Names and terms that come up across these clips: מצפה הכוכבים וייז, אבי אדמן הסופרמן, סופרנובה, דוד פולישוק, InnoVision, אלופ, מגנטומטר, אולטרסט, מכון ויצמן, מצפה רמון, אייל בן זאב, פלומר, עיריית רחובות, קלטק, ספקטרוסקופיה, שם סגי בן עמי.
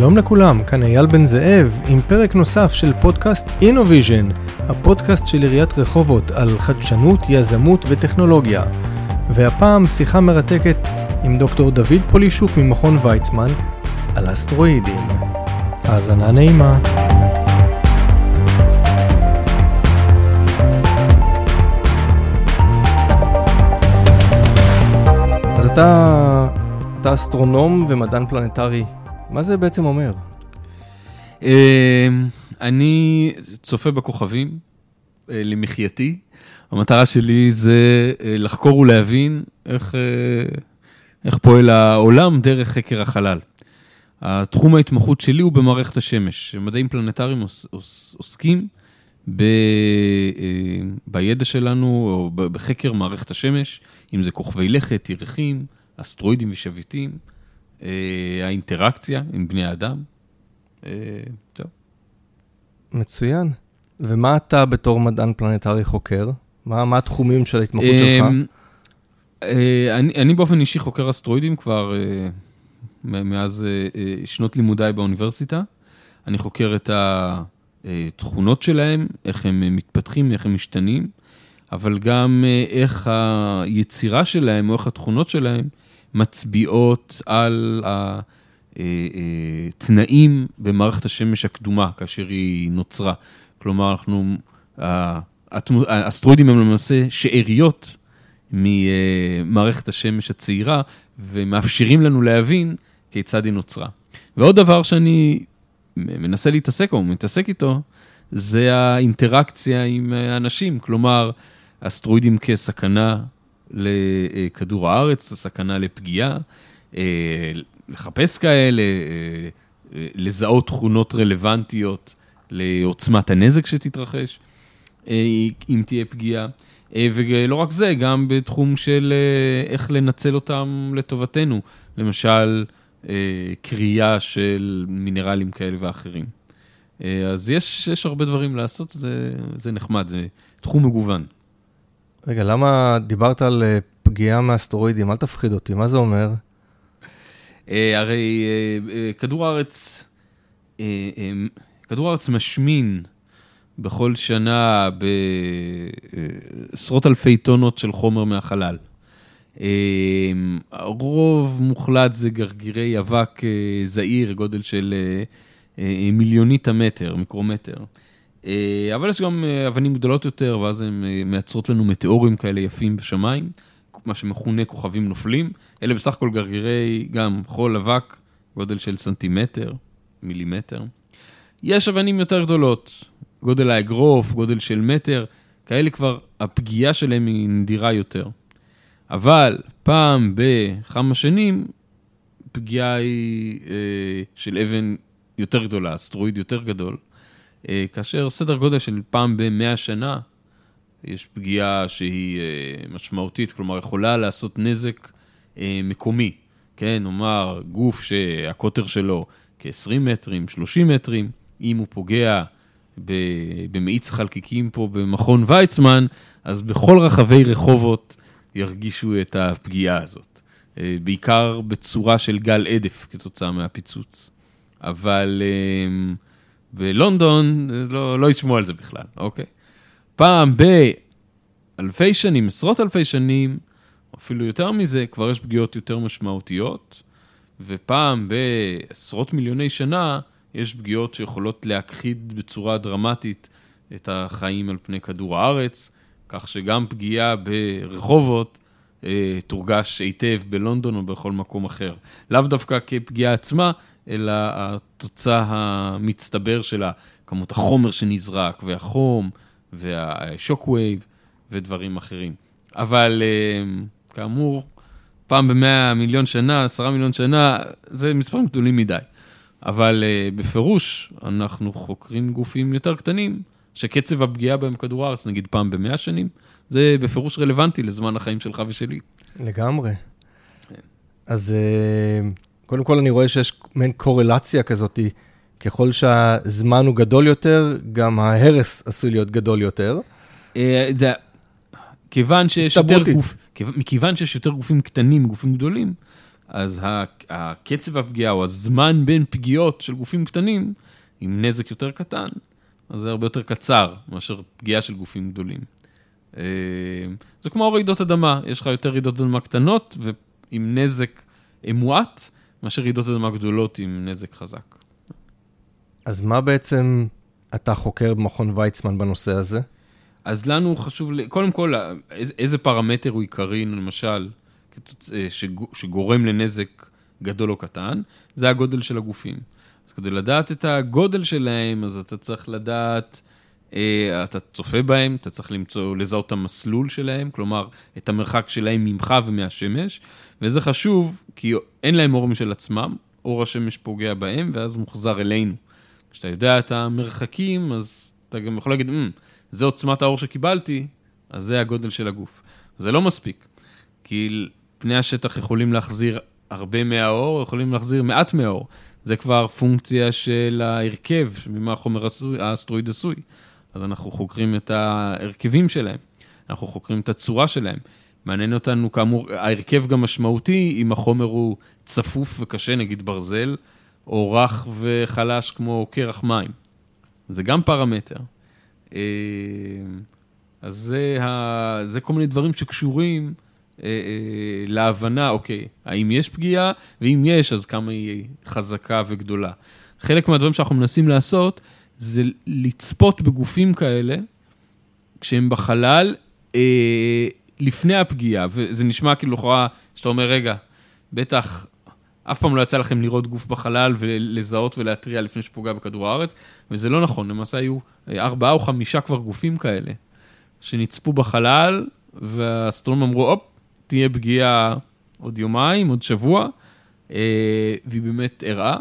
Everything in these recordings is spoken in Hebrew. שלום לכולם, כאן אייל בן זאב עם פרק נוסף של פודקאסט InnoVision, הפודקאסט של עיריית רחובות על חדשנות, יזמות וטכנולוגיה. והפעם שיחה מרתקת עם דוקטור דוד פולישוק ממכון ויצמן על אסטרואידים. האזנה נעימה. אז אתה אסטרונום ומדען פלנטרי. מה זה בעצם אומר? אני צופה בכוכבים למחייתי. המטרה שלי זה לחקור ולהבין איך פועל העולם דרך חקר החלל. התחום ההתמחות שלי הוא במערכת השמש. מדעים פלנטריים עוסקים בידע שלנו, או בחקר מערכת השמש, אם זה כוכבי לכת, ירחים, אסטרואידים ושביטים, האינטראקציה עם בני האדם. טוב. מצוין. ומה אתה בתור מדען פלנטרי חוקר? מה התחומים של ההתמחות שלך? אני באופן אישי חוקר אסטרואידים כבר מאז שנות לימודיי באוניברסיטה. אני חוקר את התכונות שלהם, איך הם מתפתחים, איך הם משתנים, אבל גם איך היצירה שלהם או איך התכונות שלהם מצביעות על התנאים במערכת השמש הקדומה, כאשר היא נוצרה. כלומר, האסטרואידים הם למעשה שאריות ממערכת השמש הצעירה, ומאפשרים לנו להבין כיצד היא נוצרה. ועוד דבר שאני מנסה להתעסק, או מתעסק איתו, זה האינטראקציה עם אנשים. כלומר, אסטרואידים כסכנה לכדור הארץ, הסכנה לפגיעה, לחפש כאלה, לזהות תכונות רלוונטיות לעוצמת הנזק שתתרחש, אם תהיה פגיעה. ולא רק זה, גם בתחום של איך לנצל אותם לטובתנו. למשל, קריאה של מינרלים כאלה ואחרים. אז יש הרבה דברים לעשות, זה נחמד, זה תחום מגוון. רגע, למה דיברת על פגיעה מאסטרואידים? אל תפחיד אותי, מה זה אומר? הרי כדור הארץ משמין בכל שנה בעשרות אלפי טונות של חומר מהחלל. הרוב מוחלט זה גרגירי אבק זעיר, גודל של מיליונית המטר, מיקרומטר. אבל יש גם אבנים גדולות יותר, ואז הן מייצרות לנו מטאורים כאלה יפים בשמיים, מה שמכונה כוכבים נופלים. אלה בסך הכל גרגירי גם חול אבק, גודל של סנטימטר, מילימטר. יש אבנים יותר גדולות, גודל האגרוף, גודל של מטר, כאלה כבר הפגיעה שלהם היא נדירה יותר. אבל פעם בכמה שנים, פגיעה היא של אבן יותר גדולה, אסטרואיד יותר גדול, כאשר סדר גודל של פעם ב-100 שנה, יש פגיעה שהיא משמעותית, כלומר יכולה לעשות נזק מקומי, כן, נאמר גוף שהקוטר שלו כ-20 מטרים, 30 מטרים, אם הוא פוגע במאיץ חלקיקים פה במכון ויצמן, אז בכל רחבי רחובות ירגישו את הפגיעה הזאת, בעיקר בצורה של גל עדף כתוצאה מהפיצוץ, אבל בלונדון לא ישמעו על זה בכלל, אוקיי? פעם באלפי שנים, עשרות אלפי שנים, אפילו יותר מזה, כבר יש פגיעות יותר משמעותיות, ופעם בעשרות מיליוני שנה, יש פגיעות שיכולות להכחיד בצורה דרמטית את החיים על פני כדור הארץ, כך שגם פגיעה ברחובות תורגש היטב בלונדון או בכל מקום אחר. לאו דווקא כפגיעה עצמה, אלא התוצאה המצטבר שלה, כמות החומר שנזרק, והחום, והשוקווייב, ודברים אחרים. אבל כאמור, פעם ב-100 מיליון שנה, 10 מיליון שנה, זה מספרים גדולים מדי. אבל בפירוש, אנחנו חוקרים גופים יותר קטנים, שקצב הפגיעה בהם כדור הארץ, נגיד פעם ב-100 שנים, זה בפירוש רלוונטי לזמן החיים שלך ושלי. לגמרי. אז קודם כל אני רואה שיש מעין קורלציה כזאת, ככל שהזמן הוא גדול יותר, גם ההרס עשוי להיות גדול יותר. זה, כיוון שיש יותר גופים קטנים, גופים גדולים, אז הקצב הפגיעה או הזמן בין פגיעות של גופים קטנים, עם נזק יותר קטן, אז זה הרבה יותר קצר מאשר פגיעה של גופים גדולים. זה כמו רעידות אדמה, יש לך יותר רעידות אדמה קטנות ועם נזק מועט, מאשר רעידות אדמה גדולות עם נזק חזק. אז מה בעצם אתה חוקר במכון ויצמן בנושא הזה? אז לנו חשוב, קודם כל, איזה פרמטר הוא עיקרי, למשל, שגורם לנזק גדול או קטן, זה הגודל של הגופים. אז כדי לדעת את הגודל שלהם, אז אתה צריך לדעת, אתה צופה בהם, אתה צריך למצוא, לזהות את המסלול שלהם, כלומר, את המרחק שלהם ממך ומהשמש, וזה חשוב, כי אין להם אור משל עצמם, אור השמש פוגע בהם, ואז מוחזר אלינו. כשאתה יודע את המרחקים, אז אתה גם יכול להגיד, זה עוצמת האור שקיבלתי, אז זה הגודל של הגוף. זה לא מספיק, כי פני השטח יכולים להחזיר הרבה מהאור, יכולים להחזיר מעט מהאור. זה כבר פונקציה של ההרכב, ממה החומר האסטרואיד עשוי. אז אנחנו חוקרים את ההרכבים שלהם, אנחנו חוקרים את הצורה שלהם. מעניין אותנו כאמור, ההרכב גם משמעותי, אם החומר הוא צפוף וקשה, נגיד ברזל, או רך וחלש כמו קרח מים. זה גם פרמטר. אז זה כל מיני דברים שקשורים להבנה, אוקיי, האם יש פגיעה, ואם יש, אז כמה היא חזקה וגדולה. חלק מהדברים שאנחנו מנסים לעשות, זה לצפות בגופים כאלה, כשהם בחלל, לפני הפגיעה, וזה נשמע כאילו לכאורה, שאתה אומר, רגע, בטח, אף פעם לא יצא לכם לראות גוף בחלל ולזהות ולהטריע לפני שפוגע בכדור הארץ, וזה לא נכון, למעשה היו 4 או 5 כבר גופים כאלה, שנצפו בחלל, והאסטרונומים אמרו, אופ, תהיה פגיעה עוד יומיים, עוד שבוע, והיא באמת הראה.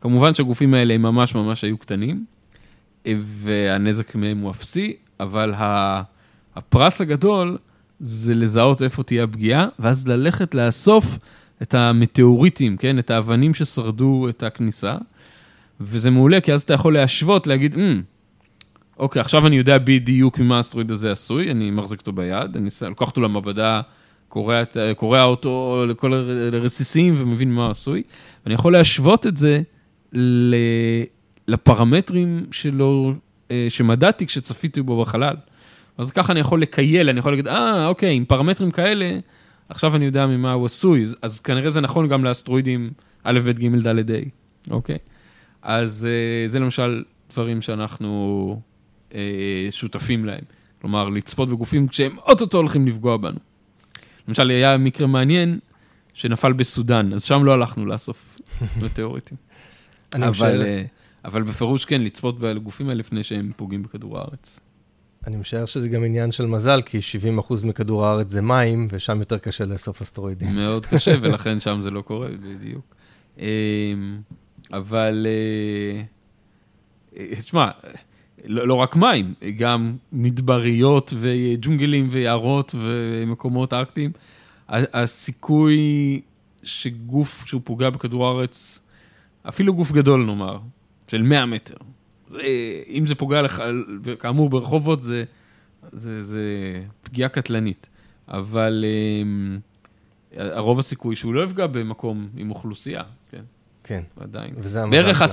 כמובן שהגופים האלה הם ממש ממש היו קטנים, והנזק מהם הוא אפסי, אבל הפרס הגדול זה לזהות איפה תהיה הפגיעה, ואז ללכת לאסוף את המטאוריטים, כן? את האבנים ששרדו את הכניסה, וזה מעולה, כי אז אתה יכול להשוות, להגיד, אוקיי, עכשיו אני יודע בדיוק ממה האסטרואיד הזה עשוי, אני מחזיק אותו ביד, אני לוקח אותו למעבדה, קורא אותו לכל הרסיסים ומבין מה עשוי, ואני יכול להשוות את זה לפרמטרים שלו, שמדעתי כשצפיתי בו בחלל. אז ככה אני יכול לקייל, אני יכול להגיד, אוקיי, עם פרמטרים כאלה, עכשיו אני יודע ממה הוא עשוי, אז כנראה זה נכון גם לאסטרואידים א', ב', ג', ד', ה', אוקיי? אז זה למשל דברים שאנחנו שותפים להם. כלומר, לצפות בגופים כשהם אוטוטו הולכים לפגוע בנו. למשל, היה מקרה מעניין שנפל בסודן, אז שם לא הלכנו לאסוף בתיאורטים. אבל בפירוש כן, לצפות בגופים האלה לפני שהם פוגעים בכדור הארץ. אני משער שזה גם עניין של מזל, כי 70% מכדור הארץ זה מים, ושם יותר קשה לאסוף אסטרואידים. מאוד קשה, ולכן שם זה לא קורה בדיוק. אבל, תשמע, לא רק מים, גם מדבריות וג'ונגלים ויערות ומקומות ארקטיים. הסיכוי שגוף שהוא פוגע בכדור הארץ, אפילו גוף גדול נאמר, של 100 מטר, אם זה פוגע לך, כאמור ברחובות, זה פגיעה קטלנית. אבל הרוב הסיכוי שהוא לא יפגע במקום עם אוכלוסייה. כן. עדיין. בערך 10%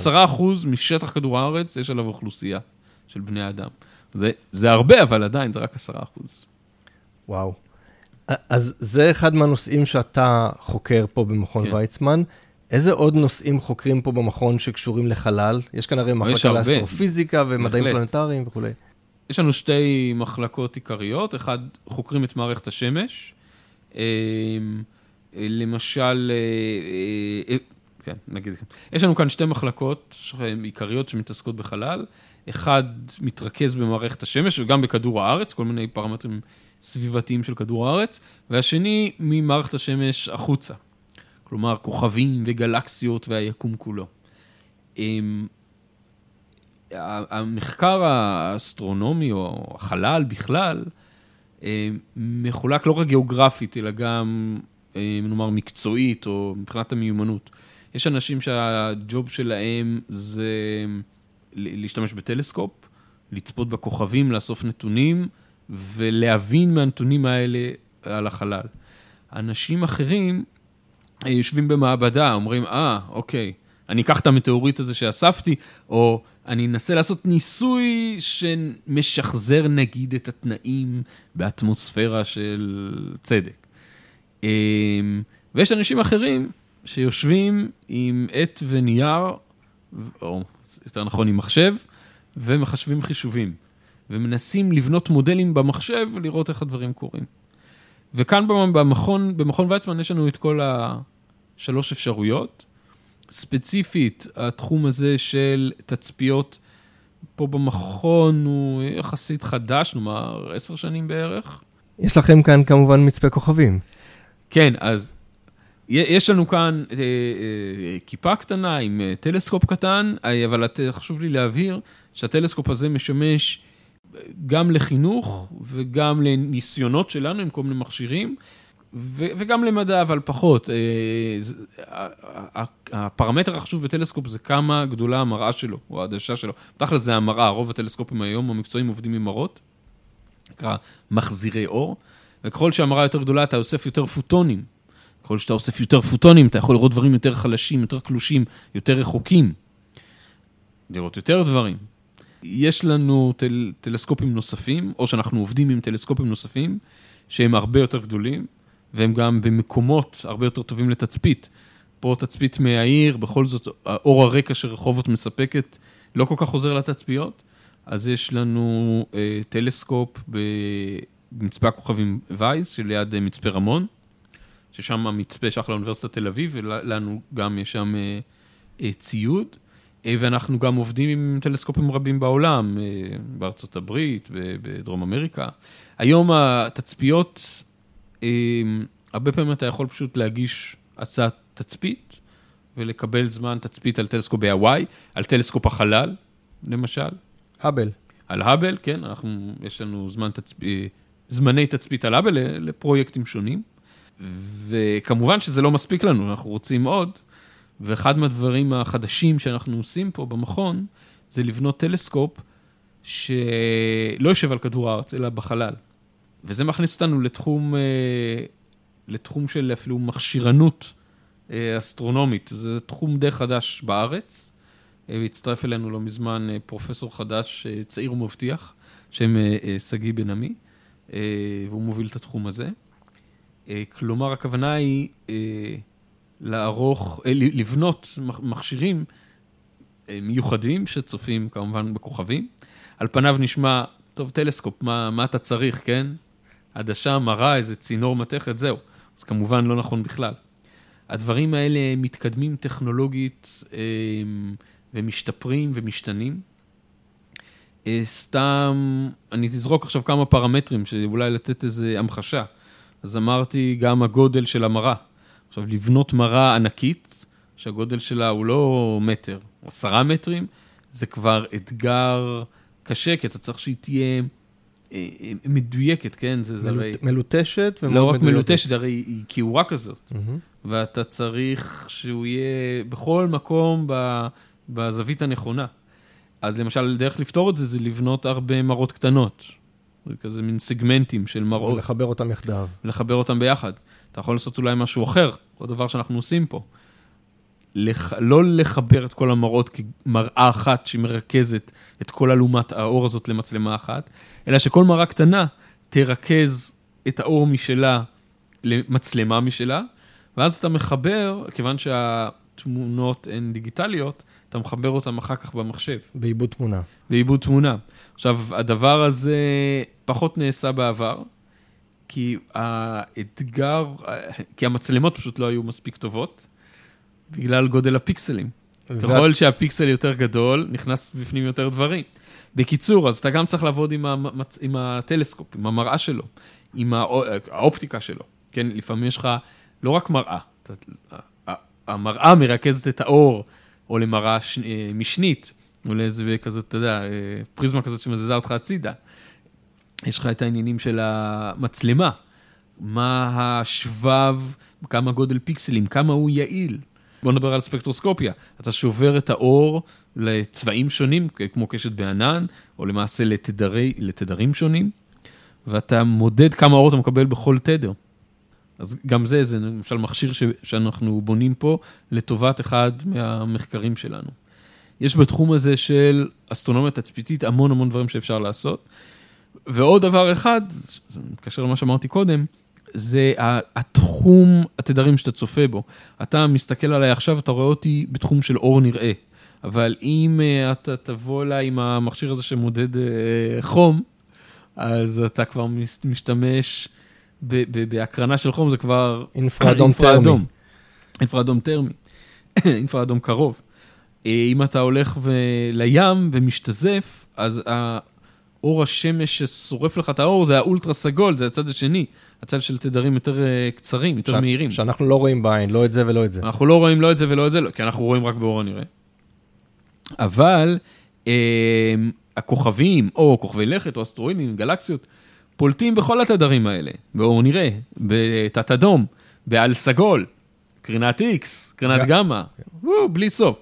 משטח כדור הארץ יש עליו אוכלוסייה של בני אדם. זה הרבה, אבל עדיין זה רק 10%. וואו. אז זה אחד מהנושאים שאתה חוקר פה במכון ויצמן. איזה עוד נושאים חוקרים פה במכון שקשורים לחלל? יש כאן הרי מחלקה לאסטרופיזיקה ומדעים פלנטריים וכו'. יש לנו 2 מחלקות עיקריות. אחד, חוקרים את מערכת השמש. למשל, כן, נגיד, יש לנו כאן 2 מחלקות עיקריות שמתעסקות בחלל. אחד מתרכז במערכת השמש וגם בכדור הארץ, כל מיני פרמטרים סביבתיים של כדור הארץ. והשני, ממערכת השמש החוצה. כלומר, כוכבים וגלקסיות והיקום כולו. המחקר האסטרונומי או החלל בכלל, מחולק לא רק גיאוגרפית, אלא גם, נאמר, מקצועית או מבחינת המיומנות. יש אנשים שהג'וב שלהם זה להשתמש בטלסקופ, לצפות בכוכבים, לאסוף נתונים, ולהבין מהנתונים האלה על החלל. אנשים אחרים יושבים במעבדה, אומרים, אוקיי, אני אקח את המטאורית הזה שאספתי, או אני אנסה לעשות ניסוי שמשחזר נגיד את התנאים באטמוספירה של צדק. ויש אנשים אחרים שיושבים עם עט ונייר, או יותר נכון עם מחשב, ומחשבים חישובים, ומנסים לבנות מודלים במחשב ולראות איך הדברים קורים. וכאן במכון ויצמן יש לנו את כל השלוש אפשרויות. ספציפית, התחום הזה של תצפיות פה במכון הוא יחסית חדש, נאמר 10 שנים בערך. יש לכם כאן כמובן מצפה כוכבים. כן, אז יש לנו כאן כיפה קטנה עם טלסקופ קטן, אבל חשוב לי להבהיר שהטלסקופ הזה משמש גם לחינוך וגם לניסיונות שלנו עם כל מיני מכשירים, וגם למדע, אבל פחות. הפרמטר החשוב בטלסקופ זה כמה גדולה המראה שלו, או העדשה שלו. בתכל'ס זה המראה, רוב הטלסקופים היום המקצועיים עובדים עם מראות, נקרא מחזירי אור, וככל שהמראה יותר גדולה אתה אוסף יותר פוטונים. ככל שאתה אוסף יותר פוטונים, אתה יכול לראות דברים יותר חלשים, יותר קלושים, יותר רחוקים. לראות יותר דברים. יש לנו טלסקופים נוספים, או שאנחנו עובדים עם טלסקופים נוספים, שהם הרבה יותר גדולים, והם גם במקומות הרבה יותר טובים לתצפית. פה תצפית מהעיר, בכל זאת, האור הרקע שרחובות מספקת, לא כל כך עוזר לתצפיות, אז יש לנו טלסקופ במצפה הכוכבים וייז, שליד מצפה רמון, ששם המצפה שייך לאוניברסיטת תל אביב, ולנו גם יש שם ציוד, ואנחנו גם עובדים עם טלסקופים רבים בעולם, בארצות הברית, בדרום אמריקה. היום התצפיות, הרבה פעמים אתה יכול פשוט להגיש הצעת תצפית, ולקבל זמן תצפית על טלסקופ בהוואי, על טלסקופ החלל, למשל. הבל. על הבל, כן, יש לנו זמני תצפית על הבל לפרויקטים שונים, וכמובן שזה לא מספיק לנו, אנחנו רוצים עוד, ואחד מהדברים החדשים שאנחנו עושים פה במכון, זה לבנות טלסקופ שלא יושב על כדור הארץ, אלא בחלל. וזה מכניס אותנו לתחום של אפילו מכשירנות אסטרונומית. זה תחום די חדש בארץ, והצטרף אלינו לא מזמן פרופסור חדש, צעיר ומבטיח, שם סגי בן עמי, והוא מוביל את התחום הזה. כלומר, הכוונה היא לבנות מכשירים מיוחדים שצופים כמובן בכוכבים. על פניו נשמע, טוב, טלסקופ, מה אתה צריך, כן? עדשה, מראה, איזה צינור מתכת, זהו. אז כמובן לא נכון בכלל. הדברים האלה מתקדמים טכנולוגית ומשתפרים ומשתנים. סתם, אני תזרוק עכשיו כמה פרמטרים שאולי לתת איזה המחשה. אז אמרתי גם הגודל של המראה. עכשיו, לבנות מראה ענקית, שהגודל שלה הוא לא מטר, 10 מטרים, זה כבר אתגר קשה, כי אתה צריך שהיא תהיה מדויקת, כן? זה הרי מלוטשת ומאוד מדויקת. לא רק מלוטשת, הרי היא כיעורה כזאת. ואתה צריך שהוא יהיה בכל מקום בזווית הנכונה. אז למשל, דרך לפתור את זה, זה לבנות הרבה מראות קטנות. זה כזה מין סגמנטים של מראות. ולחבר אותם יחדיו. לחבר אותם ביחד. אתה יכול לעשות אולי משהו אחר, או דבר שאנחנו עושים פה. לא לחבר את כל המראות כמראה אחת שמרכזת את כל אלומת האור הזאת למצלמה אחת, אלא שכל מראה קטנה תרכז את האור משלה למצלמה משלה, ואז אתה מחבר, כיוון שהתמונות הן דיגיטליות, אתה מחבר אותם אחר כך במחשב. בעיבוד תמונה. בעיבוד תמונה. עכשיו, הדבר הזה פחות נעשה בעבר, כי המצלמות פשוט לא היו מספיק טובות, בגלל גודל הפיקסלים. ככל שהפיקסל יותר גדול, נכנס בפנים יותר דברים. בקיצור, אז אתה גם צריך לעבוד עם הטלסקופ, עם המראה שלו, עם האופטיקה שלו. כן, לפעמים יש לך לא רק מראה, המראה מרכזת את האור, או למראה משנית, או לאיזה כזאת, אתה יודע, פריזמה כזאת שמזזה אותך הצידה. יש לך את העניינים של המצלמה, מה השבב, כמה גודל פיקסלים, כמה הוא יעיל. בוא נדבר על ספקטרוסקופיה. אתה שובר את האור לצבעים שונים, כמו קשת בענן, או למעשה לתדרים שונים, ואתה מודד כמה אור אתה מקבל בכל תדר. אז גם זה למשל מכשיר שאנחנו בונים פה לטובת אחד מהמחקרים שלנו. יש בתחום הזה של אסטרונומיה תצפיתית המון המון דברים שאפשר לעשות. ועוד דבר אחד, מתקשר למה שאמרתי קודם, זה התחום התדרים שאתה צופה בו. אתה מסתכל עליי עכשיו, אתה רואה אותי בתחום של אור נראה. אבל אם אתה תבוא אליי עם המכשיר הזה שמודד חום, אז אתה כבר משתמש בהקרנה של חום, זה כבר אינפראדום תרמי. אינפראדום תרמי. אינפראדום קרוב. אם אתה הולך לים ומשתזף, אז אור השמש ששורף לך את האור, זה האולטרה סגול, זה הצד השני. הצד של תדרים יותר קצרים, יותר מהירים. שאנחנו לא רואים בעין, לא את זה ולא את זה. אנחנו לא רואים לא את זה ולא את זה, כי אנחנו רואים רק באור הנראה. אבל הכוכבים, או כוכבי לכת, או אסטרואידים, גלקסיות, פולטים בכל התדרים האלה. באור נראה, בתת אדום, בעל סגול, קרינת איקס, קרינת גמא, בלי סוף.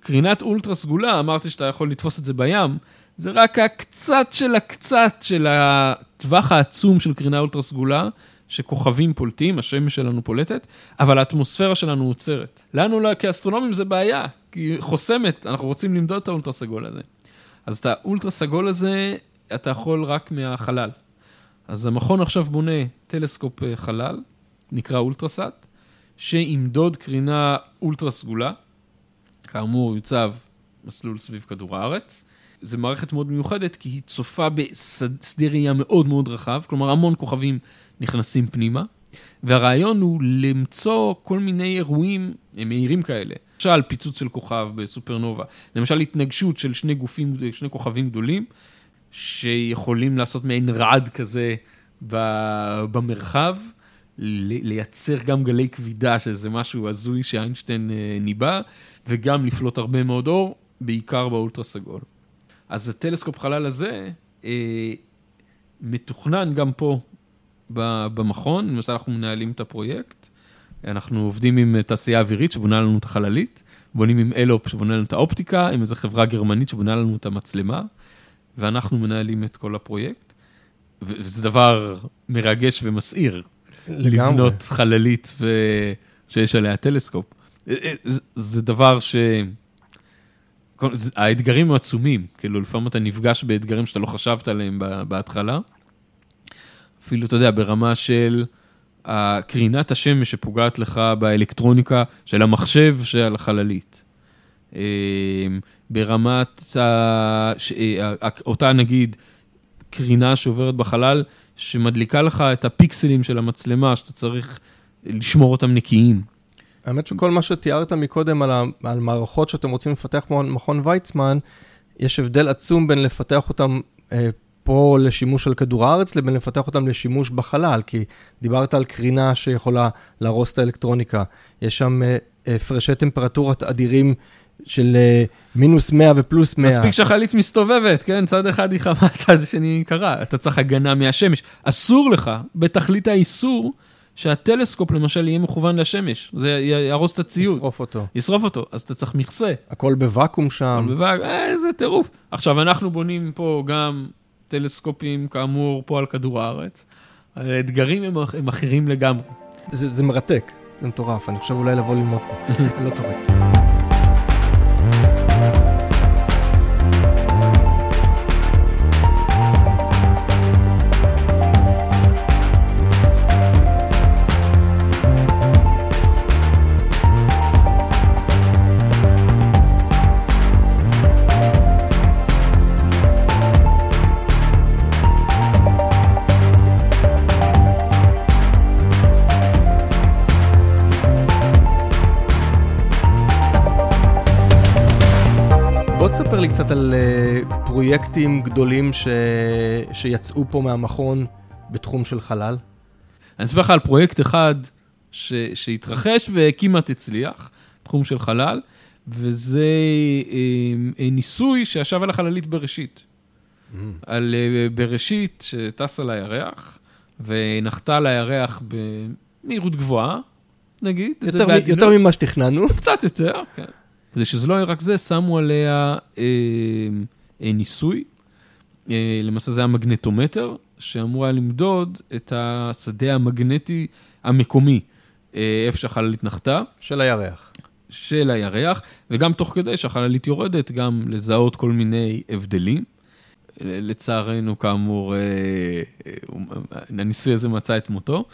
קרינת אולטרה סגולה, אמרתי שאתה יכול לתפוס את זה בים, זה רק הקצת של הקצת של הטווח העצום של קרינה אולטרה סגולה, שכוכבים פולטים, השמש שלנו פולטת, אבל האטמוספירה שלנו עוצרת. לנו כאסטרונומים זה בעיה, כי חוסמת, אנחנו רוצים למדוד את האולטרה סגול הזה. אז את האולטרה סגול הזה, אתה יכול רק מהחלל. אז המכון עכשיו בונה טלסקופ חלל, נקרא אולטרסט, שימדוד קרינה אולטרה סגולה, כאמור יוצב מסלול סביב כדור הארץ. זה מערכת מאוד מיוחדת, כי היא צופה בשדה ראייה מאוד מאוד רחב, כלומר המון כוכבים נכנסים פנימה, והרעיון הוא למצוא כל מיני אירועים מהירים כאלה. למשל, פיצוץ של כוכב בסופרנובה, למשל התנגשות של שני כוכבים גדולים, שיכולים לעשות מעין רעד כזה במרחב, לייצר גם גלי כבידה, שזה משהו הזוי שאיינשטיין ניבא, וגם לפלוט הרבה מאוד אור, בעיקר באולטרה סגול. אז הטלסקופ חלל הזה מתוכנן גם פה במכון, למשל אנחנו מנהלים את הפרויקט, אנחנו עובדים עם תעשייה אווירית שבונה לנו את החללית, בונים עם אלופ שבונה לנו את האופטיקה, עם איזו חברה גרמנית שבונה לנו את המצלמה, ואנחנו מנהלים את כל הפרויקט, וזה דבר מרגש ומסעיר, לגמרי. לבנות חללית שיש עליה טלסקופ. זה דבר ש... האתגרים העצומים, כאילו לפעמים אתה נפגש באתגרים שאתה לא חשבת עליהם בהתחלה, אפילו אתה יודע, ברמה של קרינת השמש שפוגעת לך באלקטרוניקה של המחשב של החללית, ברמת אותה נגיד קרינה שעוברת בחלל, שמדליקה לך את הפיקסלים של המצלמה, שאתה צריך לשמור אותם נקיים. האמת שכל מה שתיארת מקודם על מערכות שאתם רוצים לפתח מכון ויצמן, יש הבדל עצום בין לפתח אותם פה לשימוש על כדור הארץ, לבין לפתח אותם לשימוש בחלל, כי דיברת על קרינה שיכולה להרוס את האלקטרוניקה. יש שם הפרשי טמפרטורות אדירים של מינוס 100 ופלוס 100. מספיק שהחללית מסתובבת, כן? צד אחד היא חמה, צד שני קרה. אתה צריך הגנה מהשמש. אסור לך, בתכלית האיסור, שהטלסקופ למשל יהיה מכוון לשמש, זה ירוס את הציוד. ישרוף אותו, אז אתה צריך מכסה. הכל בוואקום שם. איזה טירוף. עכשיו, אנחנו בונים פה גם טלסקופים, כאמור, פה על כדור הארץ. האתגרים הם אחרים לגמרי. זה מרתק, זה מטורף, אני חושב אולי לבוא ללמוד פה. אני לא צוחק. לי קצת על פרויקטים גדולים שיצאו פה מהמכון בתחום של חלל. אני אספר לך על פרויקט אחד שהתרחש וכמעט הצליח, תחום של חלל, וזה ניסוי שישב על החללית בראשית. על בראשית שטסה לירח, ונחתה לירח במהירות גבוהה, נגיד. יותר ממה שתכננו. קצת יותר, כן. כדי שזה לא יהיה רק זה, שמו עליה ניסוי, למעשה זה היה מגנטומטר, שאמור היה למדוד את השדה המגנטי המקומי, איפה שהחללית התנחתה. של הירח. של הירח, וגם תוך כדי שהחללית יורדת, גם לזהות כל מיני הבדלים. לצערנו, כאמור, הניסוי הזה מצא את מותו,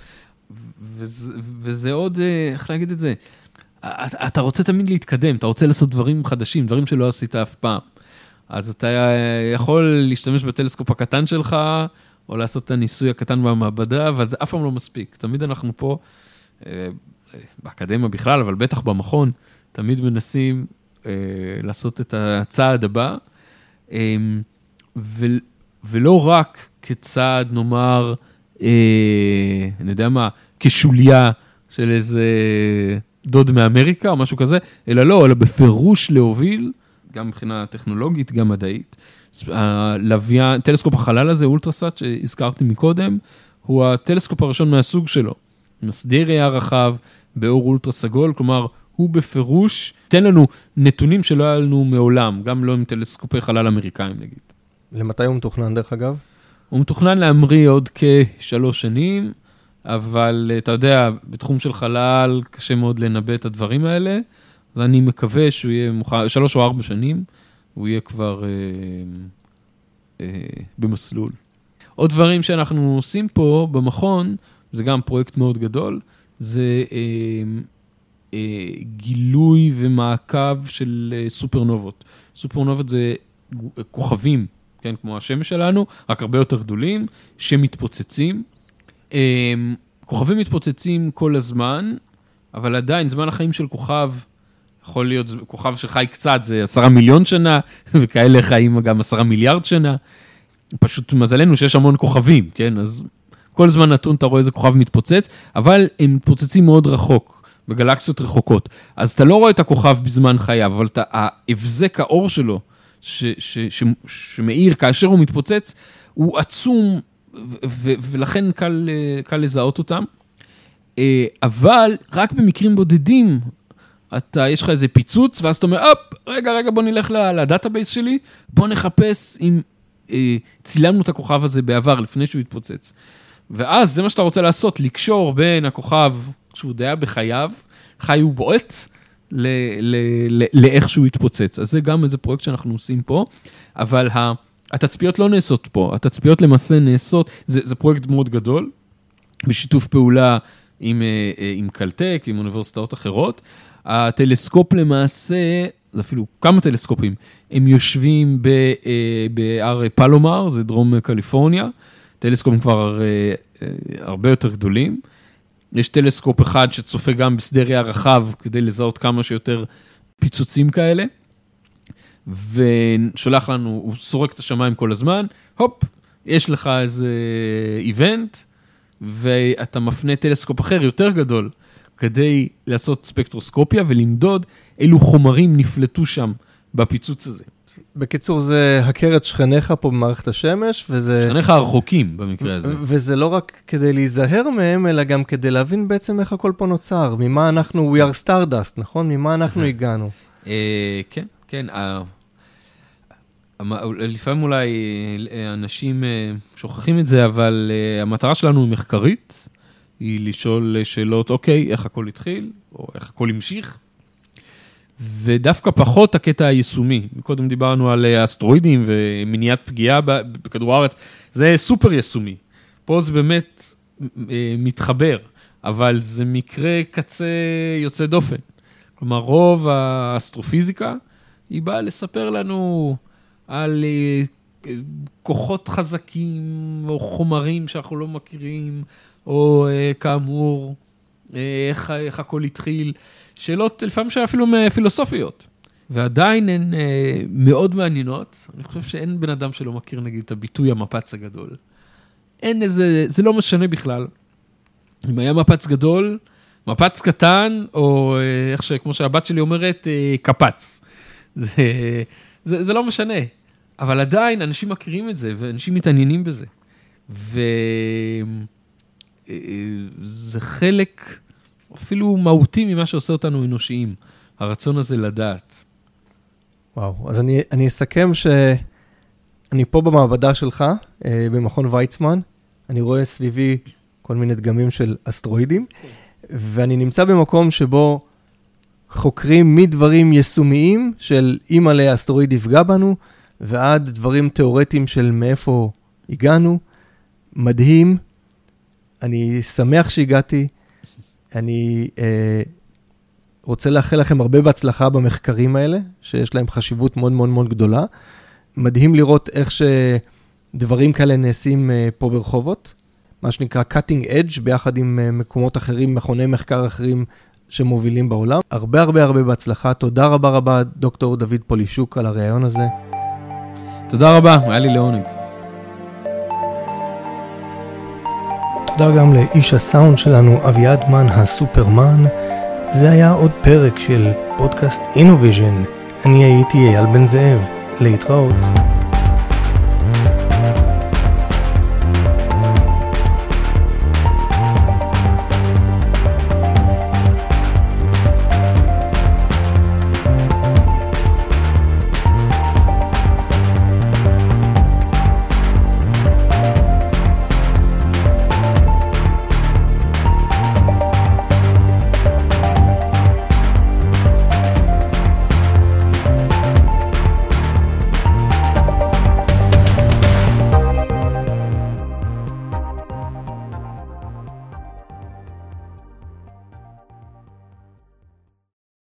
וזה עוד, איך להגיד את זה? אתה רוצה תמיד להתקדם, אתה רוצה לעשות דברים חדשים, דברים שלא עשית אף פעם. אז אתה יכול להשתמש בטלסקופ הקטן שלך, או לעשות את הניסוי הקטן במעבדה, אבל זה אף פעם לא מספיק. תמיד אנחנו פה, באקדמיה בכלל, אבל בטח במכון, תמיד מנסים לעשות את הצעד הבא, ולא רק כצעד, נאמר, אני יודע מה, כשוליה של איזה דוד מאמריקה או משהו כזה, אלא לא, אלא בפירוש להוביל, גם מבחינה טכנולוגית, גם מדעית. טלסקופ החלל הזה, אולטרסט, שהזכרתי מקודם, הוא הטלסקופ הראשון מהסוג שלו. מסדיר ראייה רחב, באור אולטרה סגול, כלומר, הוא בפירוש, תן לנו נתונים שלא היה לנו מעולם, גם לא עם טלסקופי חלל אמריקאים, נגיד. למתי הוא מתוכנן, דרך אגב? הוא מתוכנן להמריא עוד כ3 שנים, אבל אתה יודע, בתחום של חלל קשה מאוד לנבא את הדברים האלה, אז אני מקווה שהוא יהיה מוכן, 3 או 4 שנים, הוא יהיה כבר במסלול. עוד דברים שאנחנו עושים פה במכון, זה גם פרויקט מאוד גדול, זה גילוי ומעקב של סופרנובות. סופרנובות זה כוכבים, כן, כמו השמש שלנו, רק הרבה יותר גדולים, שמתפוצצים. כוכבים מתפוצצים כל הזמן, אבל עדיין זמן החיים של כוכב, יכול להיות כוכב שחי קצת, זה 10 מיליון שנה, וכאלה חיים גם 10 מיליארד שנה. פשוט מזלנו שיש המון כוכבים, כן, אז כל זמן נתון אתה רואה איזה כוכב מתפוצץ, אבל הם מתפוצצים מאוד רחוק, בגלקסיות רחוקות. אז אתה לא רואה את הכוכב בזמן חייו, אבל ההבזק האור שלו, שמאיר כאשר הוא מתפוצץ, הוא עצום, ולכן קל לזהות אותם. אבל רק במקרים בודדים, יש לך איזה פיצוץ, ואז אתה אומר, רגע, בוא נלך לדאטאבייס שלי, בוא נחפש אם צילמנו את הכוכב הזה בעבר, לפני שהוא התפוצץ. ואז זה מה שאתה רוצה לעשות, לקשור בין הכוכב שהוא דעה בחייו, חי הוא בועט, לאיך שהוא התפוצץ. אז זה גם איזה פרויקט שאנחנו עושים פה, אבל התצפיות לא נעשות פה, התצפיות למעשה נעשות, זה פרויקט מאוד גדול, בשיתוף פעולה עם קלטק, עם אוניברסיטאות אחרות. הטלסקופ למעשה, אפילו כמה טלסקופים, הם יושבים בער פלומר, זה דרום קליפורניה, טלסקופים כבר הרבה יותר גדולים. יש טלסקופ אחד שצופה גם בשדה ראייה רחב, כדי לזהות כמה שיותר פיצוצים כאלה, ושולח לנו, הוא סורק את השמיים כל הזמן, הופ, יש לך איזה איבנט, ואתה מפנה טלסקופ אחר יותר גדול, כדי לעשות ספקטרוסקופיה ולמדוד אילו חומרים נפלטו שם בפיצוץ הזה. בקיצור, זה הכרת שכניך פה במערכת השמש, וזה שכניך הרחוקים במקרה הזה. וזה לא רק כדי להיזהר מהם, אלא גם כדי להבין בעצם איך הכל פה נוצר, ממה אנחנו, we are stardust, נכון? ממה אנחנו הגענו. כן, כן. לפעמים אולי אנשים שוכחים את זה, אבל המטרה שלנו היא מחקרית, היא לשאול שאלות, אוקיי, איך הכל התחיל, או איך הכל המשיך, ודווקא פחות הקטע היישומי. קודם דיברנו על אסטרואידים ומניעת פגיעה בכדור הארץ. זה סופר יישומי. פה זה באמת מתחבר, אבל זה מקרה קצה יוצא דופן. כלומר, רוב האסטרופיזיקה היא באה לספר לנו על כוחות חזקים או חומרים שאנחנו לא מכירים, או כאמור, איך הכל התחיל. שאלות לפעמים שאפילו פילוסופיות, ועדיין הן מאוד מעניינות. אני חושב שאין בן אדם שלא מכיר, נגיד, את הביטוי המפץ הגדול. אין איזה, זה לא משנה בכלל. אם היה מפץ גדול, מפץ קטן, או איך שכמו שהבת שלי אומרת, קפץ. זה לא משנה. אבל עדיין אנשים מכירים את זה, ואנשים מתעניינים בזה. וזה חלק אפילו מהותי ממה שעושה אותנו אנושיים, הרצון הזה לדעת. וואו, אז אני אסכם שאני פה במעבדה שלך, במכון ויצמן, אני רואה סביבי כל מיני דגמים של אסטרואידים, ואני נמצא במקום שבו חוקרים מדברים יישומיים של אם עלי האסטרואיד יפגע בנו, ועד דברים תיאורטיים של מאיפה הגענו. מדהים, אני שמח שהגעתי, אני רוצה לאחל לכם הרבה בהצלחה במחקרים האלה, שיש להם חשיבות מאוד מאוד מאוד גדולה. מדהים לראות איך שדברים כאלה נעשים פה ברחובות, מה שנקרא cutting edge, ביחד עם מקומות אחרים, מכוני מחקר אחרים שמובילים בעולם. הרבה הרבה הרבה בהצלחה, תודה רבה רבה דוקטור דוד פולישוק על הרעיון הזה. תודה רבה, היה לי לעונג. תודה גם לאיש הסאונד שלנו, אבי אדמן הסופרמן. זה היה עוד פרק של פודקאסט InnoVision. אני הייתי אייל בן זאב, להתראות.